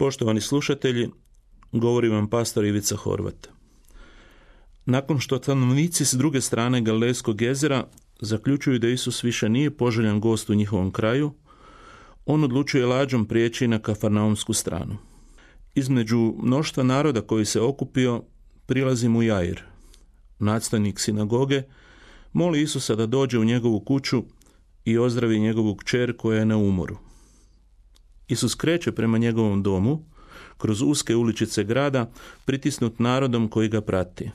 Poštovani slušatelji, govori vam pastor Ivica Horvat. Nakon što stanovnici s druge strane Galilejskog jezera zaključuju da Isus više nije poželjan gost u njihovom kraju, on odlučuje lađom prijeći na kafarnaumsku stranu. Između mnoštva naroda koji se okupio, prilazi mu Jair, nadstojnik sinagoge, moli Isusa da dođe u njegovu kuću i ozdravi njegovu kćer koja je na umoru. Isus kreće prema njegovom domu, kroz uske uličice grada, pritisnut narodom koji ga prati.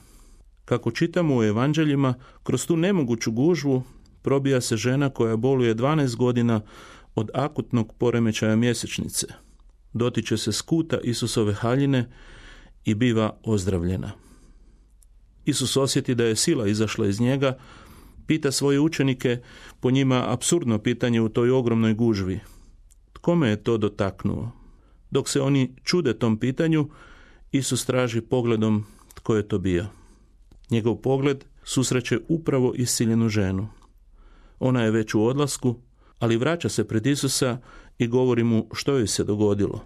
Kako čitamo u Evanđeljima, kroz tu nemoguću gužvu probija se žena koja boluje 12 godina od akutnog poremećaja mjesečnice. Dotiče se skuta Isusove haljine i biva ozdravljena. Isus osjeti da je sila izašla iz njega, pita svoje učenike po njima apsurdno pitanje u toj ogromnoj gužvi. Kome je to dotaknuo? Dok se oni čude tom pitanju, Isus traži pogledom tko je to bio. Njegov pogled susreće upravo isiljenu ženu. Ona je već u odlasku, ali vraća se pred Isusa i govori mu što joj se dogodilo.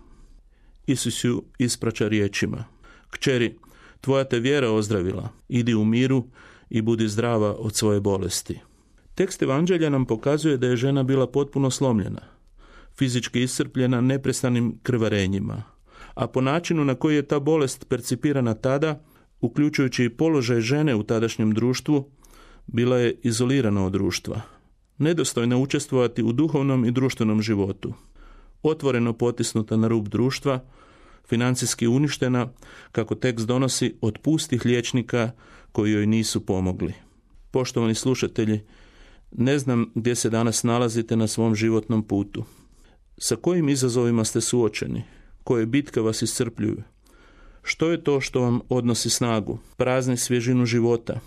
Isus ju ispraća riječima: "Kćeri, tvoja te vjera ozdravila, idi u miru i budi zdrava od svoje bolesti." Tekst Evanđelja nam pokazuje da je žena bila potpuno slomljena, fizički iscrpljena neprestanim krvarenjima, a po načinu na koji je ta bolest percipirana tada, uključujući i položaj žene u tadašnjem društvu, bila je izolirana od društva, nedostojna učestvovati u duhovnom i društvenom životu, otvoreno potisnuta na rub društva, financijski uništena, kako tekst donosi, od pustih liječnika koji joj nisu pomogli. Poštovani slušatelji, ne znam gdje se danas nalazite na svom životnom putu. Sa kojim izazovima ste suočeni? Koje bitke vas iscrpljuju? Što je to što vam odnosi snagu, prazni svježinu života?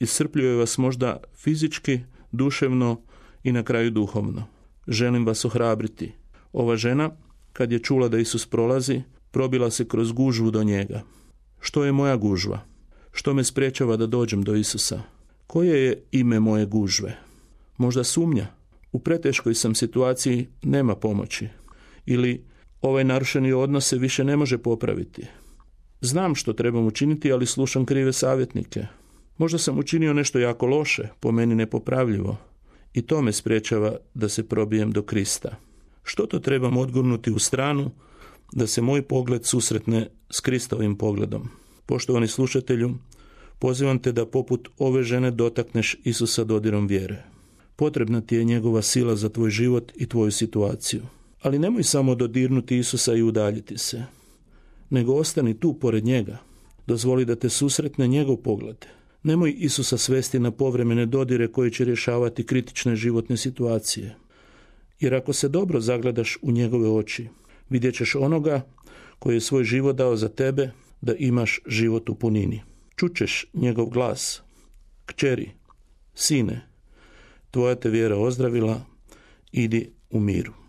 Iscrpljuje vas možda fizički, duševno i na kraju duhovno. Želim vas ohrabriti. Ova žena, kad je čula da Isus prolazi, probila se kroz gužvu do njega. Što je moja gužva? Što me sprječava da dođem do Isusa? Koje je ime moje gužve? Možda sumnja? U preteškoj sam situaciji, nema pomoći. Ili ovaj narušeni odnos se više ne može popraviti. Znam što trebam učiniti, ali slušam krive savjetnike. Možda sam učinio nešto jako loše, po meni nepopravljivo. I to me sprječava da se probijem do Krista. Što to trebam odgurnuti u stranu da se moj pogled susretne s Kristovim pogledom? Poštovani slušatelju, pozivam te da poput ove žene dotakneš Isusa dodirom vjere. Potrebna ti je njegova sila za tvoj život i tvoju situaciju. Ali nemoj samo dodirnuti Isusa i udaljiti se, nego ostani tu pored njega. Dozvoli da te susretne njegov pogled. Nemoj Isusa svesti na povremene dodire koji će rješavati kritične životne situacije. Jer ako se dobro zagledaš u njegove oči, vidjet ćeš onoga koji je svoj život dao za tebe da imaš život u punini. Čućeš njegov glas: "Kćeri, sine, tvoja te vjera ozdravila, idi u miru."